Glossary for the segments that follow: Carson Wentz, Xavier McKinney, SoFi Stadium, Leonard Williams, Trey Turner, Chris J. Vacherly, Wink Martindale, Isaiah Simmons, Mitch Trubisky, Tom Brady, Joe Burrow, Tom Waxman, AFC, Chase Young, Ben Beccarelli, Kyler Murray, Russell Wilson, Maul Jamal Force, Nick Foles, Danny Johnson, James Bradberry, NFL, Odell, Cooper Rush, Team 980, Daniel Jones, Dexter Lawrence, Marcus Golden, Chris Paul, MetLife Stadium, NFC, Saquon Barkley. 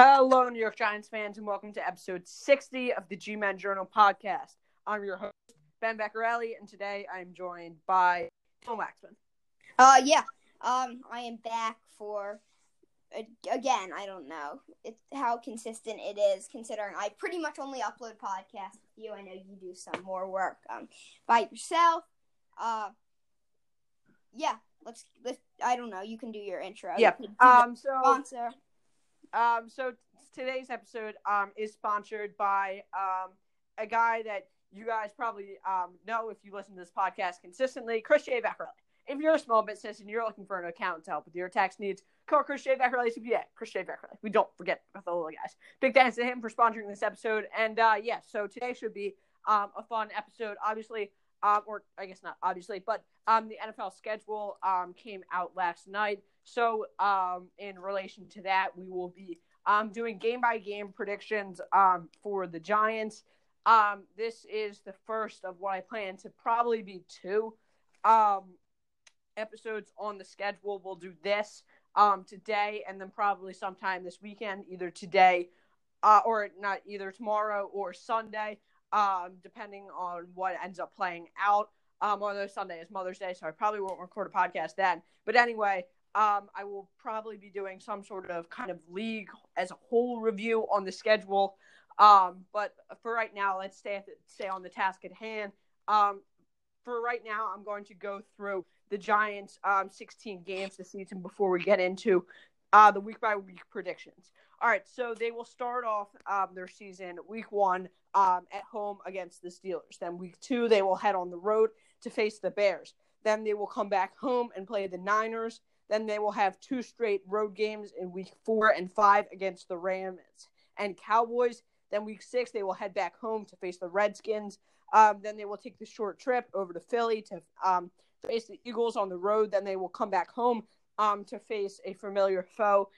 Hello, New York Giants fans, and welcome to episode 60 of the G-Man Journal podcast. I'm your host, Ben Beccarelli, and today I am joined by Tom Waxman. I am back for, again, I don't know how consistent it is, considering I pretty much only upload podcasts with you. I know you do some more work by yourself. Let's I don't know, you can do your intro. Yeah. Sponsor. So today's episode is sponsored by a guy that you guys probably know if you listen to this podcast consistently, Chris J. Vacherly. If you're a small business and you're looking for an accountant to help with your tax needs, call Chris J. Vacherly CPA. Chris J. Vacherly. We don't forget about the little guys. Big thanks to him for sponsoring this episode. And so today should be a fun episode. Obviously, or I guess not obviously, but the NFL schedule came out last night. So in relation to that, we will be doing game-by-game predictions for the Giants. This is the first of what I plan to probably be two episodes on the schedule. We'll do this today and then probably sometime this weekend, either today or not, either tomorrow or Sunday, depending on what ends up playing out. Although Sunday is Mother's Day, so I probably won't record a podcast then. But anyway, I will probably be doing some sort of kind of league as a whole review on the schedule. But for right now, let's stay on the task at hand. For right now, I'm going to go through the Giants' 16 games this season before we get into the week-by-week predictions. All right, so they will start off their season week one at home against the Steelers. Then week two, they will head on the road to face the Bears. Then they will come back home and play the Niners. Then they will have two straight road games in week 4 and 5 against the Rams and Cowboys. Then week 6, they will head back home to face the Redskins. Then they will take the short trip over to Philly to face the Eagles on the road. Then they will come back home to face a familiar foe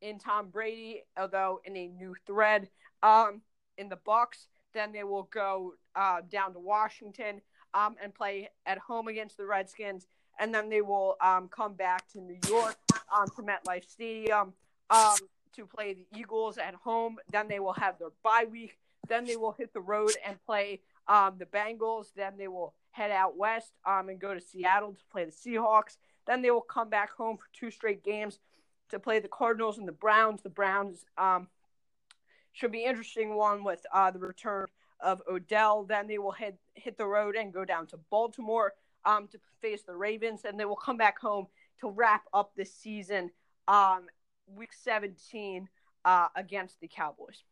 in Tom Brady, although in a new thread in the Bucs. Then they will go down to Washington and play at home against the Redskins. And then they will come back to New York to MetLife Stadium to play the Eagles at home. Then they will have their bye week. Then they will hit the road and play the Bengals. Then they will head out west and go to Seattle to play the Seahawks. Then they will come back home for two straight games to play the Cardinals and the Browns. The Browns should be an interesting one with the return of Odell. Then they will hit the road and go down to Baltimore to face the Ravens, and they will come back home to wrap up this season week 17 against the Cowboys.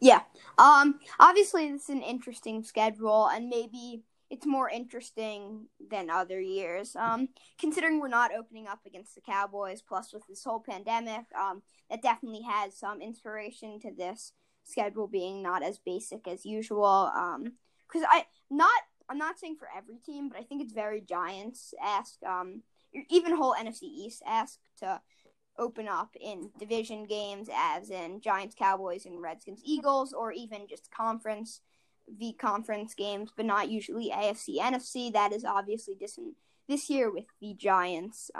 Yeah. Obviously, this is an interesting schedule, and maybe it's more interesting than other years, considering we're not opening up against the Cowboys, plus with this whole pandemic, that definitely has some inspiration to this schedule being not as basic as usual. Because I'm not saying for every team, but I think it's very Giants-esque, even whole NFC East-esque to open up in division games, as in Giants, Cowboys, and Redskins, Eagles, or even just conference v. conference games, but not usually AFC, NFC. That is obviously this year with the Giants,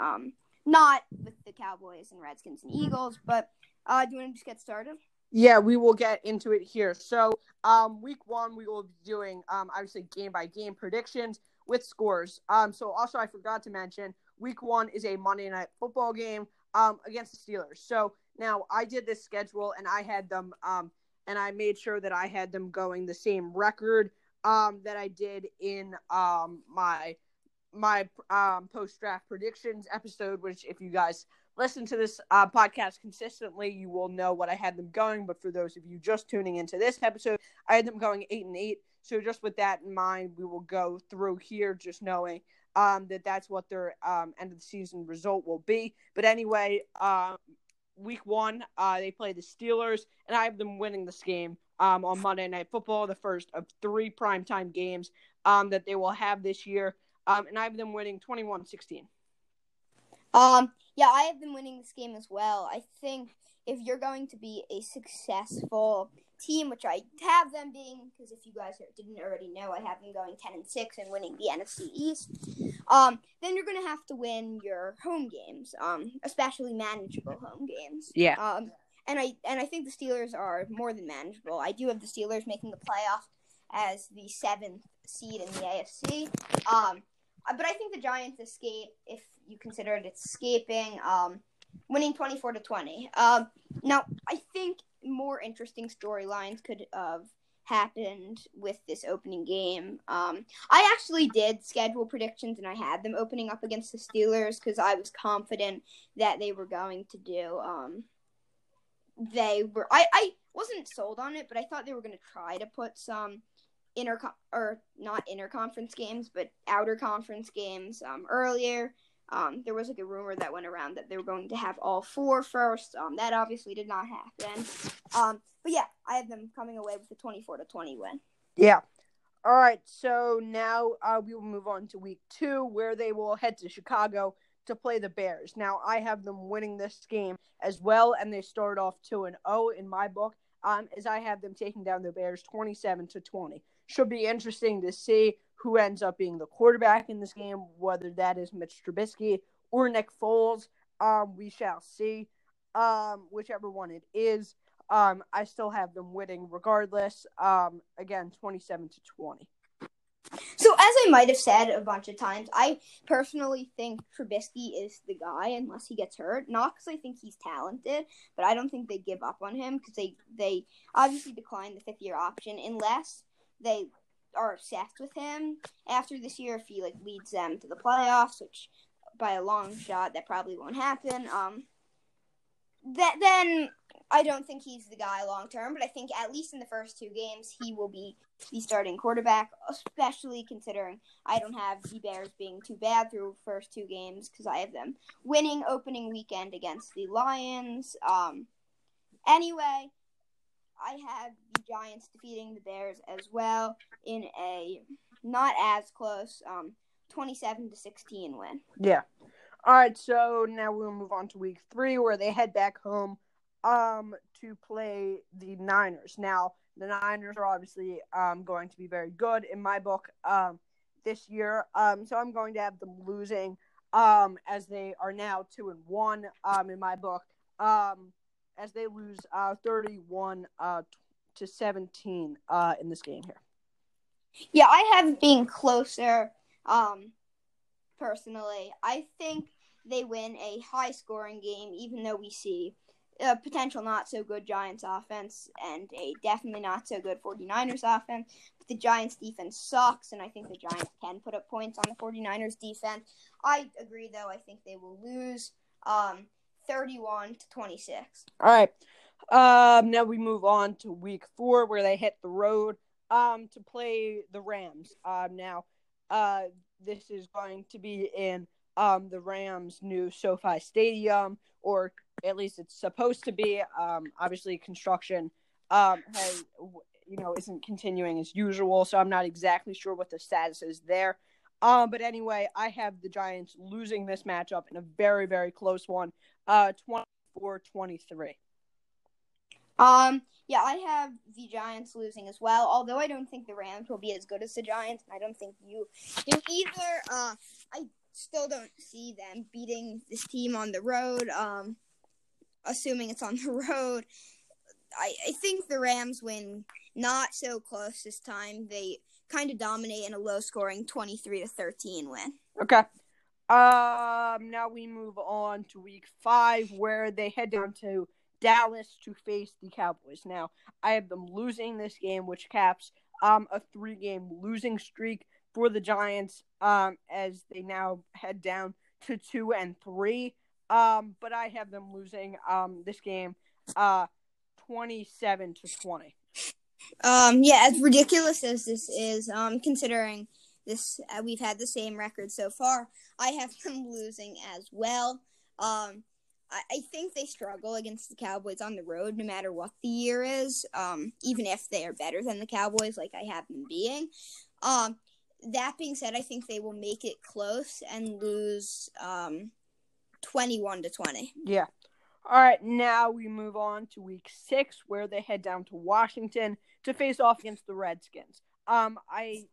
not with the Cowboys and Redskins and Eagles, but do you want to just get started? Yeah, we will get into it here. So, week one, we will be doing, obviously, game-by-game predictions with scores. So, also, I forgot to mention, week one is a Monday Night Football game against the Steelers. So, now, I did this schedule, and I had them, and I made sure that I had them going the same record that I did in my post-draft predictions episode, which, if you guys listen to this podcast consistently, you will know what I had them going. But for those of you just tuning into this episode, I had them going 8-8. So just with that in mind, we will go through here, just knowing that that's what their end of the season result will be. But anyway, week one, they play the Steelers, and I have them winning this game on Monday Night Football, the first of three primetime games that they will have this year. And I have them winning 21-16. Yeah, I have been winning this game as well. I think if you're going to be a successful team, which I have them being, because if you guys didn't already know, I have them going 10-6 and winning the NFC East, then you're going to have to win your home games, especially manageable home games. Yeah. And I think the Steelers are more than manageable. I do have the Steelers making the playoffs as the 7th seed in the AFC. But I think the Giants escape, if you consider it escaping, winning 24-20. Now, I think more interesting storylines could have happened with this opening game. I actually did schedule predictions, and I had them opening up against the Steelers because I was confident that they were going to do I wasn't sold on it, but I thought they were going to try to put some outer conference games earlier. There was a rumor that went around that they were going to have all four first. That obviously did not happen. But yeah, I have them coming away with a 24-20 win. Yeah. All right. So now we will move on to week 2, where they will head to Chicago to play the Bears. Now I have them winning this game as well, and they start off 2-0 in my book. As I have them taking down the Bears 27-20. Should be interesting to see who ends up being the quarterback in this game, whether that is Mitch Trubisky or Nick Foles. We shall see. Whichever one it is, I still have them winning regardless. Again, 27-20. So, as I might have said a bunch of times, I personally think Trubisky is the guy unless he gets hurt. Not because I think he's talented, but I don't think they give up on him because they obviously declined the 5th-year option unless they are obsessed with him after this year if he leads them to the playoffs, which by a long shot that probably won't happen. Then I don't think he's the guy long term, but I think at least in the first 2 games he will be the starting quarterback, especially considering I don't have the Bears being too bad through the first 2 games because I have them winning opening weekend against the Lions. Anyway, I have the Giants defeating the Bears as well in a not as close 27-16 win. Yeah. All right, so now we'll move on to week 3 where they head back home to play the Niners. Now, the Niners are obviously going to be very good in my book this year. So I'm going to have them losing as they are now 2-1 in my book. As they lose 31 to 17 in this game here. Yeah, I have been closer personally. I think they win a high-scoring game, even though we see a potential not-so-good Giants offense and a definitely not-so-good 49ers offense. But the Giants' defense sucks, and I think the Giants can put up points on the 49ers' defense. I agree, though. I think they will lose 31-26. All right. Now we move on to week 4 where they hit the road to play the Rams. Now this is going to be in the Rams' new SoFi Stadium, or at least it's supposed to be. Obviously, construction isn't continuing as usual, so I'm not exactly sure what the status is there. But anyway, I have the Giants losing this matchup in a very, very close one, 24-23. Yeah, I have the Giants losing as well, although I don't think the Rams will be as good as the Giants, and I don't think you do either. I still don't see them beating this team on the road, assuming it's on the road. I think the Rams win not so close this time. They kind of dominate in a low-scoring 23-13 win. Okay. Now we move on to week 5 where they head down to Dallas to face the Cowboys. Now, I have them losing this game, which caps a 3-game losing streak for the Giants as they now head down to 2-3. But I have them losing this game 27-20. Yeah, as ridiculous as this is, considering this, we've had the same record so far, I have them losing as well. I think they struggle against the Cowboys on the road, no matter what the year is, even if they are better than the Cowboys, like I have them being. That being said, I think they will make it close and lose 21-20. Yeah. All right, now we move on to Week 6, where they head down to Washington to face off against the Redskins. I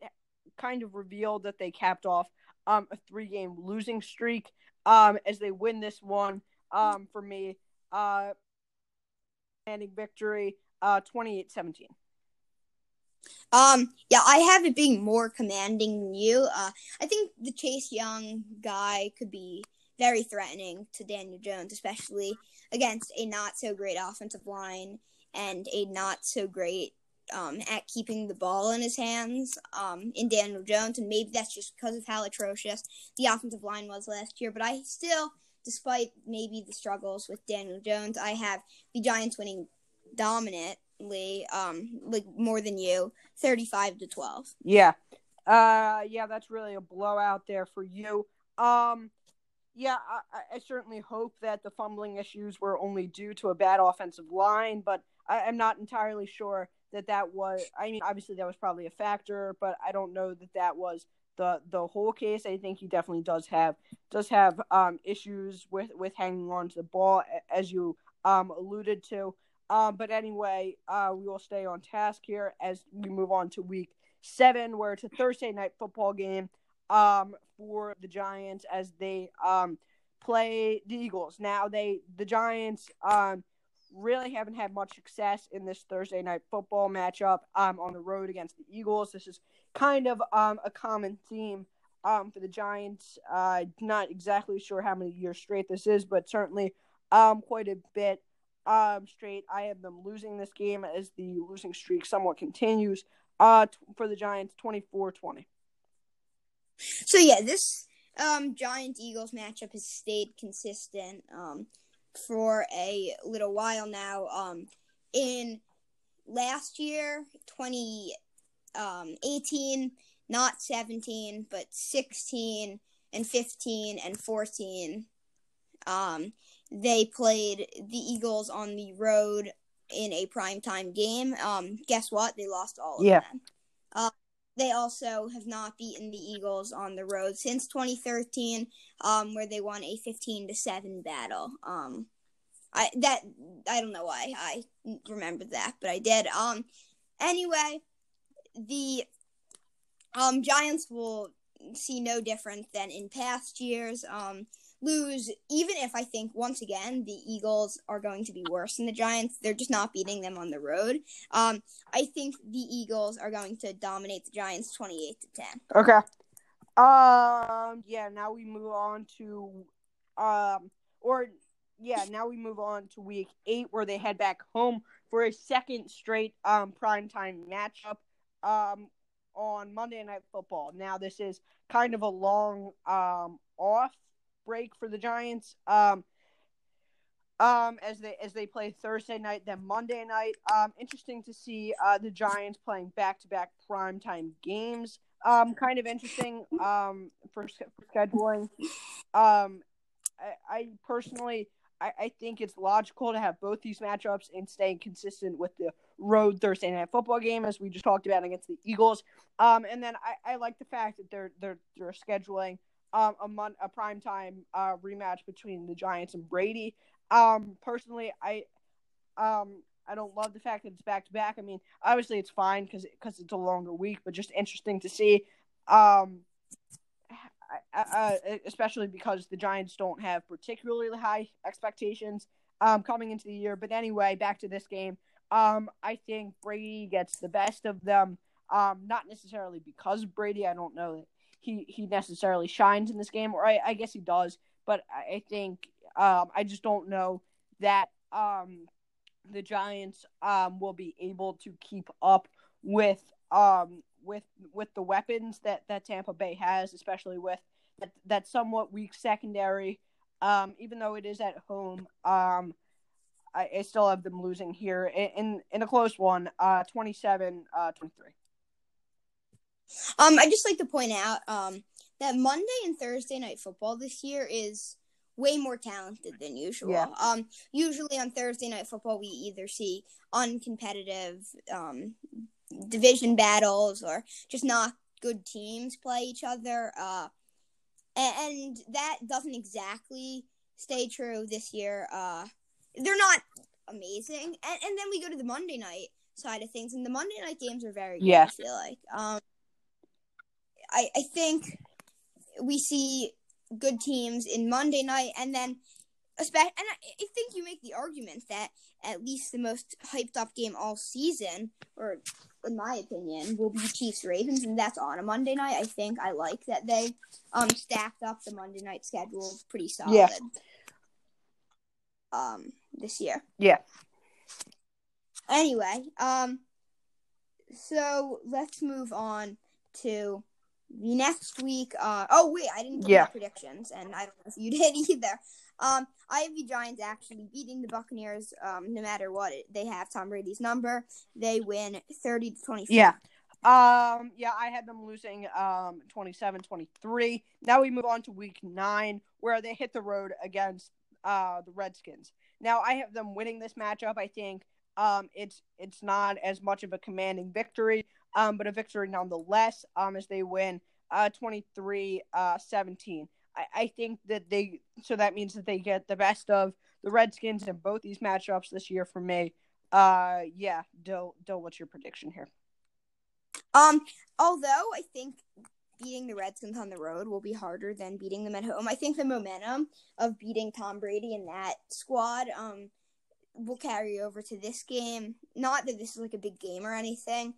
kind of revealed that they capped off a 3-game losing streak as they win this one for me. Standing victory, 28-17. Yeah, I have it being more commanding than you. I think the Chase Young guy could be very threatening to Daniel Jones, especially against a not-so-great offensive line and a not-so-great at keeping the ball in his hands in Daniel Jones. And maybe that's just because of how atrocious the offensive line was last year. But I still, despite maybe the struggles with Daniel Jones, I have the Giants winning dominantly, like more than you, 35-12. Yeah. Yeah, that's really a blowout there for you. Yeah, I certainly hope that the fumbling issues were only due to a bad offensive line, but I'm not entirely sure that was – I mean, obviously that was probably a factor, but I don't know that was the whole case. I think he definitely does have issues with hanging on to the ball, as you alluded to. But anyway, we will stay on task here as we move on to Week 7, where it's a Thursday night football game for the Giants as they play the Eagles. Now the Giants really haven't had much success in this Thursday night football matchup on the road against the Eagles. This is kind of a common theme for the Giants. Not exactly sure how many years straight this is, but certainly quite a bit straight. I have them losing this game as the losing streak somewhat continues for the Giants, 24-20. So, yeah, this Giants-Eagles matchup has stayed consistent for a little while now. In last year, 2018, not 17, but 16 and 15 and 14, they played the Eagles on the road in a primetime game. Guess what? They lost all of them. They also have not beaten the Eagles on the road since 2013, where they won a 15-7 battle. I don't know why I remembered that, but I did. Anyway, the Giants will see no different than in past years. Lose, even if I think, once again, the Eagles are going to be worse than the Giants. They're just not beating them on the road. I think the Eagles are going to dominate the Giants 28-10. Okay. Now we move on to Week 8, where they head back home for a second straight primetime matchup on Monday Night Football. Now, this is kind of a long off break for the Giants as they play Thursday night, then Monday night. Interesting to see the Giants playing back-to-back primetime games. Kind of interesting for scheduling. I personally I think it's logical to have both these matchups and staying consistent with the road Thursday night football game, as we just talked about against the Eagles. And then I like the fact that they're scheduling a primetime rematch between the Giants and Brady. Personally, I don't love the fact that it's back-to-back. I mean, obviously it's fine because it's a longer week, but just interesting to see, especially because the Giants don't have particularly high expectations coming into the year. But anyway, back to this game. I think Brady gets the best of them, not necessarily because of Brady. I don't know that he necessarily shines in this game, or I guess he does, but I think I just don't know that the Giants will be able to keep up with the weapons that Tampa Bay has, especially with that somewhat weak secondary. Even though it is at home, I still have them losing here in a close one, 27-23. I'd just like to point out that Monday and Thursday night football this year is way more talented than usual. Yeah. Usually on Thursday night football, we either see uncompetitive division battles or just not good teams play each other. And that doesn't exactly stay true this year they're not amazing. And then we go to the Monday night side of things, and the Monday night games are very good, I feel like. I think we see good teams in Monday night, and then and I think you make the argument that at least the most hyped-up game all season, or in my opinion, will be Chiefs-Ravens, and that's on a Monday night. I think I like that they stacked up the Monday night schedule pretty solid this year. Yeah. Anyway, so let's move on to the next week. Oh, wait, I didn't give my predictions, and I don't know if you did either. I have the Giants actually beating the Buccaneers, no matter what. They have Tom Brady's number. They win 30-24. Yeah. I had them losing 27-23. Now we move on to week 9, where they hit the road against the Redskins. Now I have them winning this matchup. I think it's not as much of a commanding victory, but a victory nonetheless, as they win 23-17. I think that that means that they get the best of the Redskins in both these matchups this year for me. Dill, what's your prediction here? Although I think beating the Redskins on the road will be harder than beating them at home, I think the momentum of beating Tom Brady and that squad will carry over to this game. Not that this is like a big game or anything.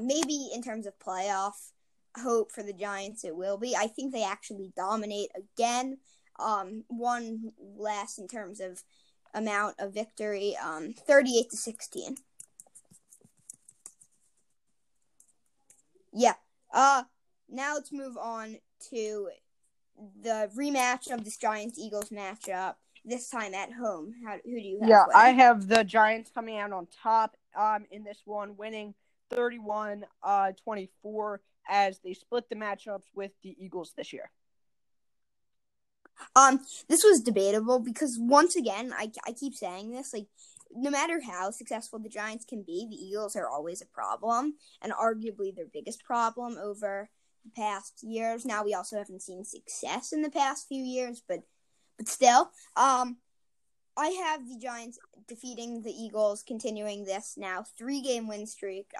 Maybe in terms of playoff hope for the Giants, it will be. I think they actually dominate again. One less in terms of amount of victory, 38-16. Yeah. Now let's move on to the rematch of this Giants-Eagles matchup, this time at home. Who do you have? Yeah, I have the Giants coming out on top in this one, winning 31-24. As they split the matchups with the Eagles this year. This was debatable because, once again, I keep saying this, like, no matter how successful the Giants can be, the Eagles are always a problem, and arguably their biggest problem over the past years. Now, we also haven't seen success in the past few years, but still. I have the Giants defeating the Eagles, continuing this now 3-game win streak.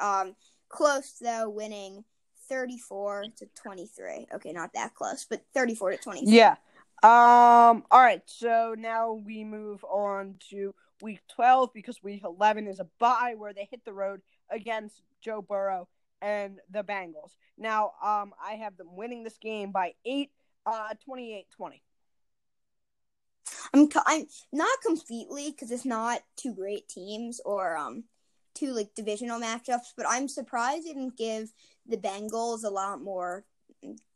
Close, though, winning 34-23. Okay, not that close, but 34-23. Yeah. All right, so now we move on to week 12 because week 11 is a bye where they hit the road against Joe Burrow and the Bengals. Now, I have them winning this game by 8, 28-20. I'm not completely, because it's not two great teams or two, like, divisional matchups, but I'm surprised they didn't give the Bengals a lot more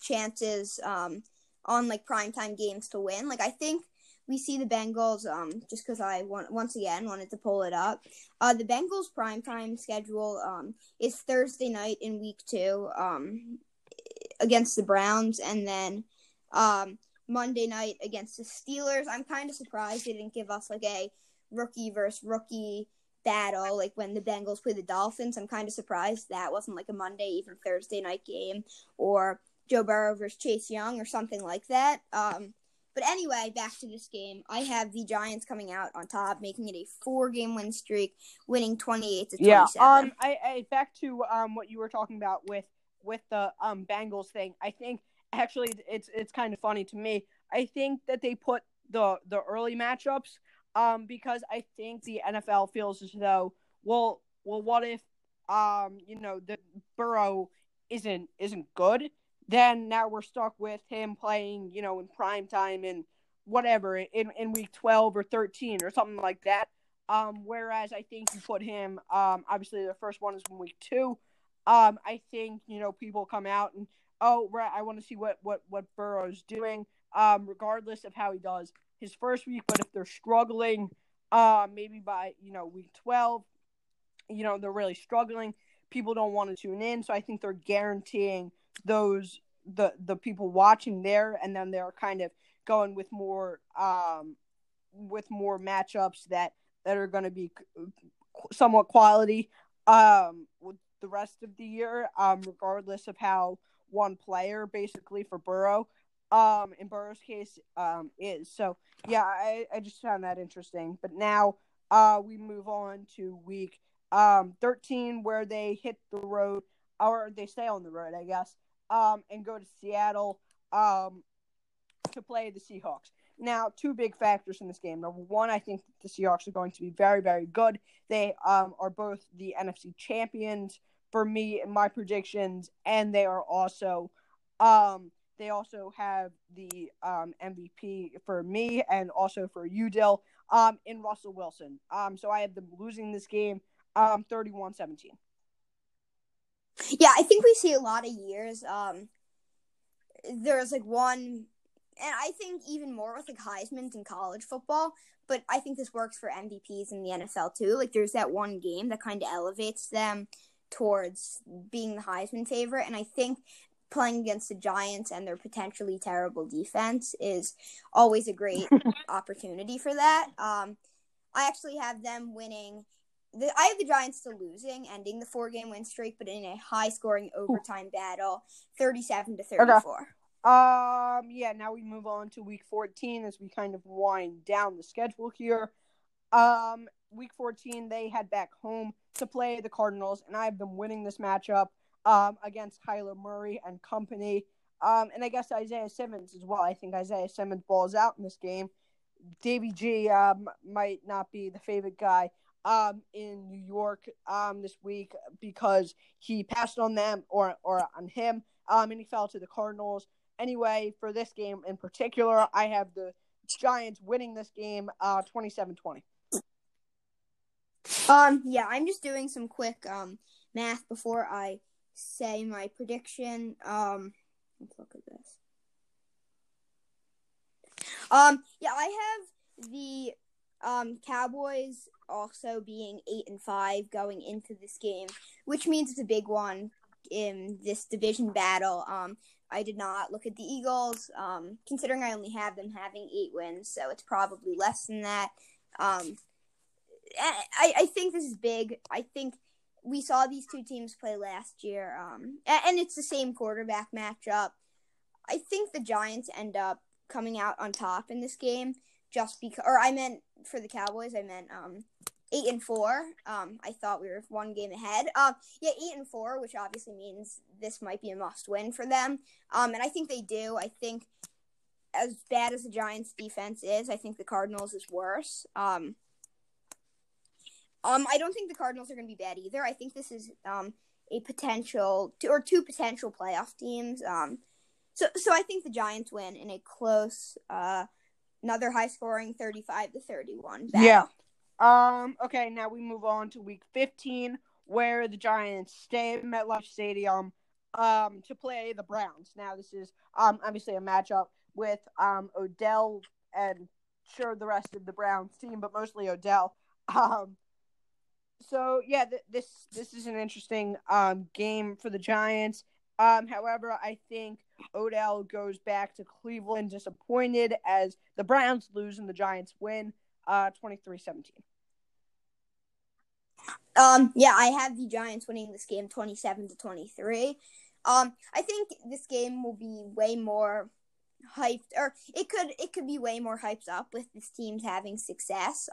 chances on, like, primetime games to win. Like, I think we see the Bengals, just because I, once again, wanted to pull it up. The Bengals' primetime schedule is Thursday night in Week 2 against the Browns, and then Monday night against the Steelers. I'm kind of surprised they didn't give us, like, a rookie versus rookie battle, like when the Bengals play the Dolphins. I'm kind of surprised that wasn't like a Monday, even Thursday night game, or Joe Burrow versus Chase Young or something like that. But anyway, back to this game. I have the Giants coming out on top, making it a 4-game win streak, winning 28-27. Yeah. I back to what you were talking about with the Bengals thing. I think actually it's kind of funny to me. I think that they put the early matchups, because I think the NFL feels as though, well, what if, the Burrow isn't good? Then now we're stuck with him playing, in prime time and whatever in week 12 or 13 or something like that. Whereas I think you put him, obviously the first one is in week 2. I think people come out and I want to see what Burrow's doing, regardless of how he does his first week, but if they're struggling, maybe by, week 12, they're really struggling, people don't want to tune in, so I think they're guaranteeing the people watching there, and then they're kind of going with more matchups that are going to be somewhat quality with the rest of the year, regardless of how one player, basically for Burrow, in Burrow's case, is. So, yeah, I just found that interesting. But now we move on to week 13, where they hit the road, or they stay on the road, I guess, and go to Seattle to play the Seahawks. Now, two big factors in this game. Number one, I think the Seahawks are going to be very, very good. They are both the NFC champions for me and my predictions, and they are also they also have the MVP for me and also for you, Dill, in Russell Wilson. So I have them losing this game 31-17. Yeah, I think we see a lot of years. There's like one... And I think even more with, like, Heisman's in college football, but I think this works for MVPs in the NFL, too. Like, there's that one game that kind of elevates them towards being the Heisman favorite, and I think playing against the Giants and their potentially terrible defense is always a great opportunity for that. I actually have them winning. I have the Giants still losing, ending the four-game win streak, but in a high-scoring overtime battle, 37-34. Okay. Yeah, now we move on to week 14 as we kind of wind down the schedule here. Week 14, they head back home to play the Cardinals, and I have them winning this matchup against Kyler Murray and company. And I guess Isaiah Simmons as well. I think Isaiah Simmons balls out in this game. Davey G might not be the favorite guy in New York this week because he passed on them or on him, and he fell to the Cardinals. Anyway, for this game in particular, I have the Giants winning this game 27-20. Yeah, I'm just doing some quick math before I say my prediction. Let's look at this. Yeah, I have the Cowboys also being 8-5 going into this game, which means it's a big one in this division battle. I did not look at the Eagles, considering I only have them having 8 wins, so it's probably less than that. I think this is big. I think we saw these two teams play last year, and it's the same quarterback matchup. I think the Giants end up coming out on top in this game just because – or I meant for the Cowboys, I meant 8-4. I thought we were one game ahead. Yeah, 8-4, which obviously means this might be a must-win for them. And I think they do. I think as bad as the Giants' defense is, I think the Cardinals is worse. I don't think the Cardinals are going to be bad either. I think this is a potential – or two potential playoff teams. So I think the Giants win in a close another high-scoring 35-31 battle. Yeah. Okay, now we move on to week 15, where the Giants stay at MetLife Stadium to play the Browns. Now, this is obviously a matchup with Odell and sure the rest of the Browns team, but mostly Odell. So, yeah, this is an interesting game for the Giants. However, I think Odell goes back to Cleveland disappointed as the Browns lose and the Giants win 23-17. Yeah, I have the Giants winning this game 27-23. I think this game will be way more hyped, or it could be way more hyped up with this team's having success.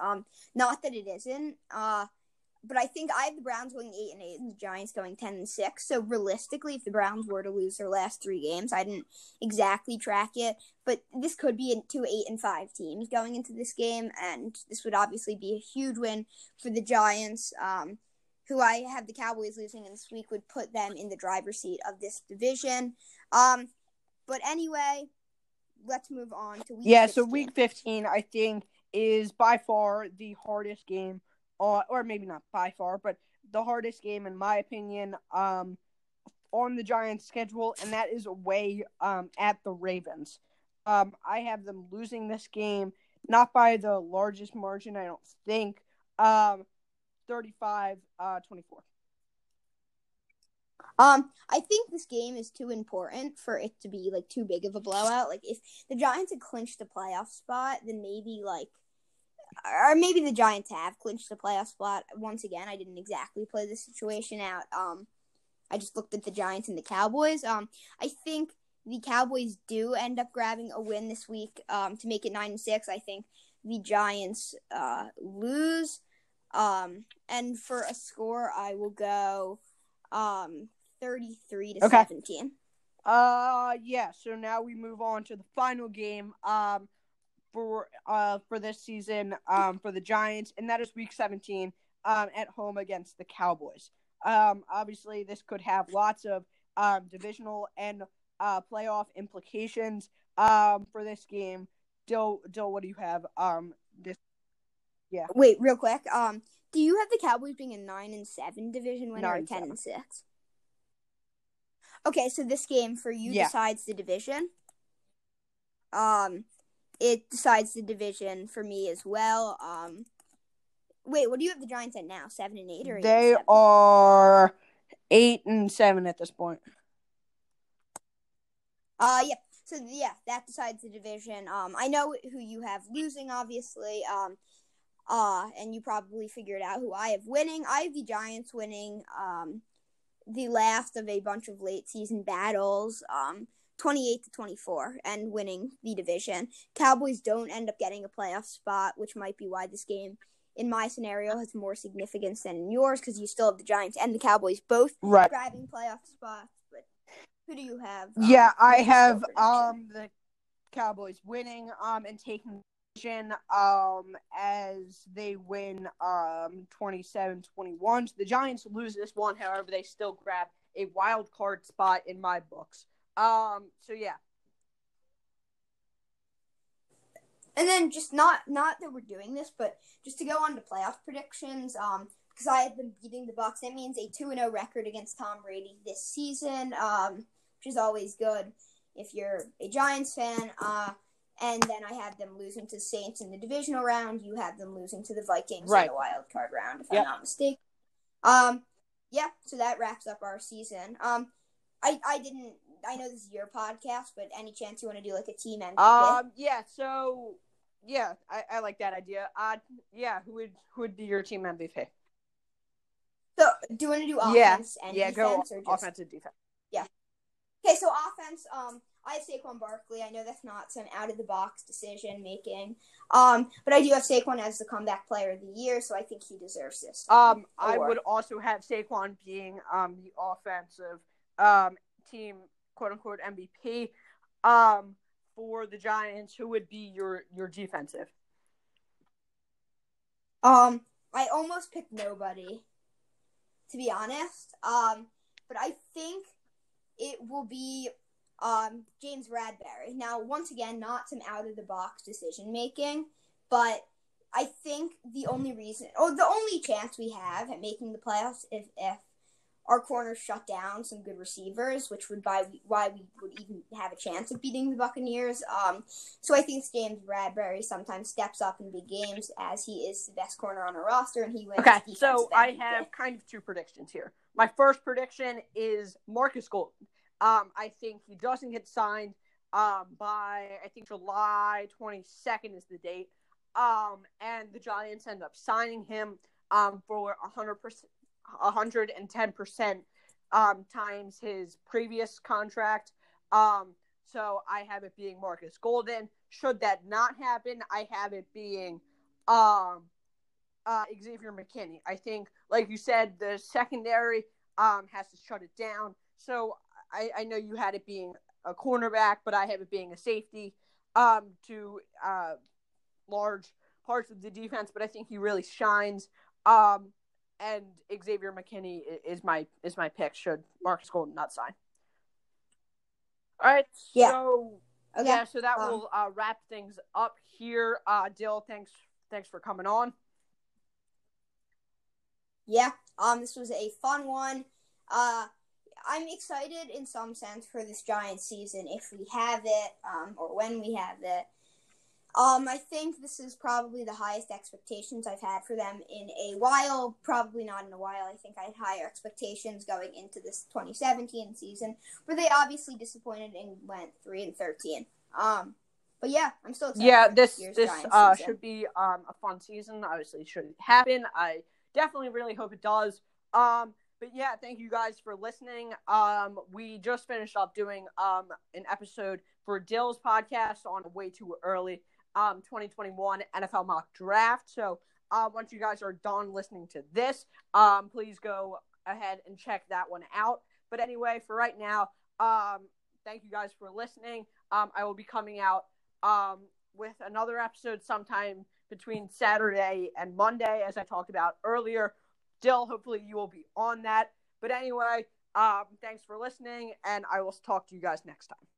Not that it isn't. But I think I have the Browns going 8-8 and the Giants going 10-6. So realistically, if the Browns were to lose their last 3 games, I didn't exactly track it, but this could be 2 8-5 teams going into this game, and this would obviously be a huge win for the Giants, who I have the Cowboys losing in this week would put them in the driver's seat of this division. But anyway, let's move on to week 15. So week 15, I think, is by far the hardest game. Or maybe not by far, but the hardest game, in my opinion, on the Giants' schedule, and that is away at the Ravens. I have them losing this game, not by the largest margin, I don't think, 35-24. I think this game is too important for it to be, like, too big of a blowout. Like, if the Giants had clinched the playoff spot, then maybe, like, or maybe the Giants have clinched the playoff spot. Once again, I didn't exactly play the situation out. I just looked at the Giants and the Cowboys. I think the Cowboys do end up grabbing a win this week to make it 9-6, I think the Giants lose. And for a score, I will go 33-17. Yeah. So now we move on to the final game for this season for the Giants, and that is Week 17 at home against the Cowboys. Obviously, this could have lots of divisional and playoff implications for this game. Dill, what do you have? This. Yeah. Wait, real quick. Do you have the Cowboys being a 9-7 division winner or 10-6? Okay, so this game for you decides the division. It decides the division for me as well. Wait, what do you have the Giants at now? 7-8 or 8-7? They are 8-7 at this point. Yep. Yeah. So yeah, that decides the division. I know who you have losing, obviously. And you probably figured out who I have winning. I have the Giants winning the last of a bunch of late season battles, 28-24, and winning the division. Cowboys don't end up getting a playoff spot, which might be why this game, in my scenario, has more significance than in yours, because you still have the Giants and the Cowboys both grabbing playoff spots. But who do you have? Yeah, I have the Cowboys winning and taking as they win 27-21. So the Giants lose this one, however, they still grab a wild card spot in my books. So yeah. And then just not that we're doing this, but just to go on to playoff predictions, because I have been beating the Bucs, that means a 2-0 record against Tom Brady this season, which is always good if you're a Giants fan. And then I have them losing to the Saints in the divisional round. You have them losing to the Vikings in the wild card round, if I'm not mistaken. So that wraps up our season. I know this is your podcast, but any chance you want to do like a team MVP? I like that idea. Who would be your team MVP? So do you want to do offense and defense? Or just offense and defense. Yeah. Okay, so offense, I have Saquon Barkley. I know that's not some out-of-the-box decision-making. But I do have Saquon as the comeback player of the year, so I think he deserves this. I would also have Saquon being the offensive team, quote-unquote, MVP for the Giants. Who would be your defensive? I almost picked nobody, to be honest. But I think it will be James Bradberry. Now, once again, not some out-of-the-box decision-making, but I think the only chance we have at making the playoffs if our corners shut down some good receivers, which would be why we would even have a chance of beating the Buccaneers. So I think James Bradberry sometimes steps up in big games, as he is the best corner on our roster, and he wins. Okay, so I have kind of two predictions here. My first prediction is Marcus Golden. I think he doesn't get signed by July 22nd is the date. And the Giants end up signing him for 110% times his previous contract. So I have it being Marcus Golden. Should that not happen, I have it being Xavier McKinney. I think, like you said, the secondary has to shut it down. So I know you had it being a cornerback, but I have it being a safety to large parts of the defense. But I think he really shines. And Xavier McKinney is my pick. Should Marcus Golden not sign? All right. Yeah. So okay. Yeah. So that will wrap things up here. Dill, thanks for coming on. Yeah. This was a fun one. I'm excited in some sense for this Giants season if we have it, or when we have it. I think this is probably the highest expectations I've had for them in a while. Probably not in a while. I think I had higher expectations going into this 2017 season, where they obviously disappointed and went 3-13. But yeah, I'm still excited. Yeah, this should be a fun season. Obviously, it should happen. I definitely really hope it does. But yeah, thank you guys for listening. We just finished up doing an episode for Dill's podcast on Way Too Early 2021 NFL Mock Draft. So once you guys are done listening to this, please go ahead and check that one out. But anyway, for right now, thank you guys for listening. I will be coming out with another episode sometime between Saturday and Monday, as I talked about earlier. Dill, hopefully you will be on that. But anyway, thanks for listening, and I will talk to you guys next time.